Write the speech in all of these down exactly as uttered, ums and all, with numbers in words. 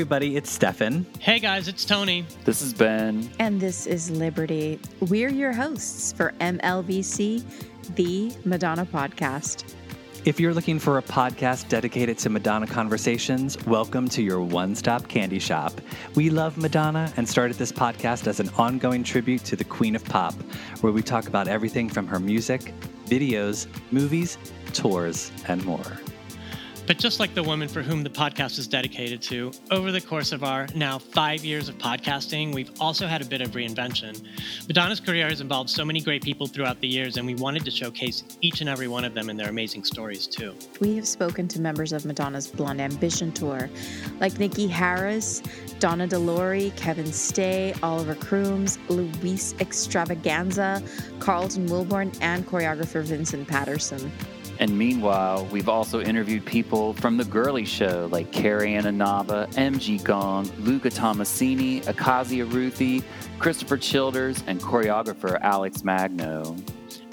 everybody, it's Stefan. Hey guys, it's Tony. This is Ben. And this is Liberty. We're your hosts for M L V C, the Madonna podcast. If you're looking for a podcast dedicated to Madonna conversations, welcome to your one-stop candy shop. We love Madonna and started this podcast as an ongoing tribute to the Queen of Pop, where we talk about everything from her music, videos, movies, tours, and more. But just like the woman for whom the podcast is dedicated to, over the course of our now five years of podcasting, we've also had a bit of reinvention. Madonna's career has involved so many great people throughout the years, and we wanted to showcase each and every one of them and their amazing stories, too. We have spoken to members of Madonna's Blonde Ambition Tour, like Nikki Harris, Donna DeLory, Kevin Stay, Oliver Crooms, Luis Extravaganza, Carlton Wilborn, and choreographer Vincent Patterson. And meanwhile, we've also interviewed people from The Girly Show, like Carrie Ann Inaba, M G. Gong, Luca Tomasini, Akazia Ruthie, Christopher Childers, and choreographer Alex Magno.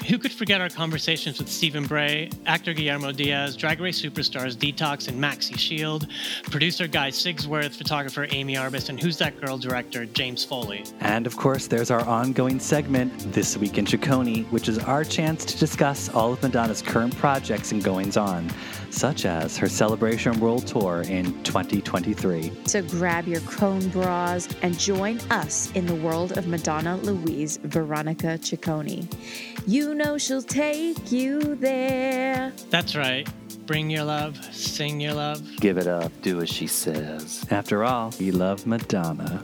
Who could forget our conversations with Stephen Bray, actor Guillermo Diaz, Drag Race superstars Detox and Maxi Shield, producer Guy Sigsworth, photographer Amy Arbus, and Who's That Girl director James Foley. And of course, there's our ongoing segment, This Week in Ciccone, which is our chance to discuss all of Madonna's current projects and goings-on, such as her Celebration World Tour in twenty twenty-three. So grab your cone bras and join us in the world of Madonna Louise Veronica Ciccone. You know she'll take you there. That's right. Bring your love. Sing your love. Give it up. Do as she says. After all, we love Madonna.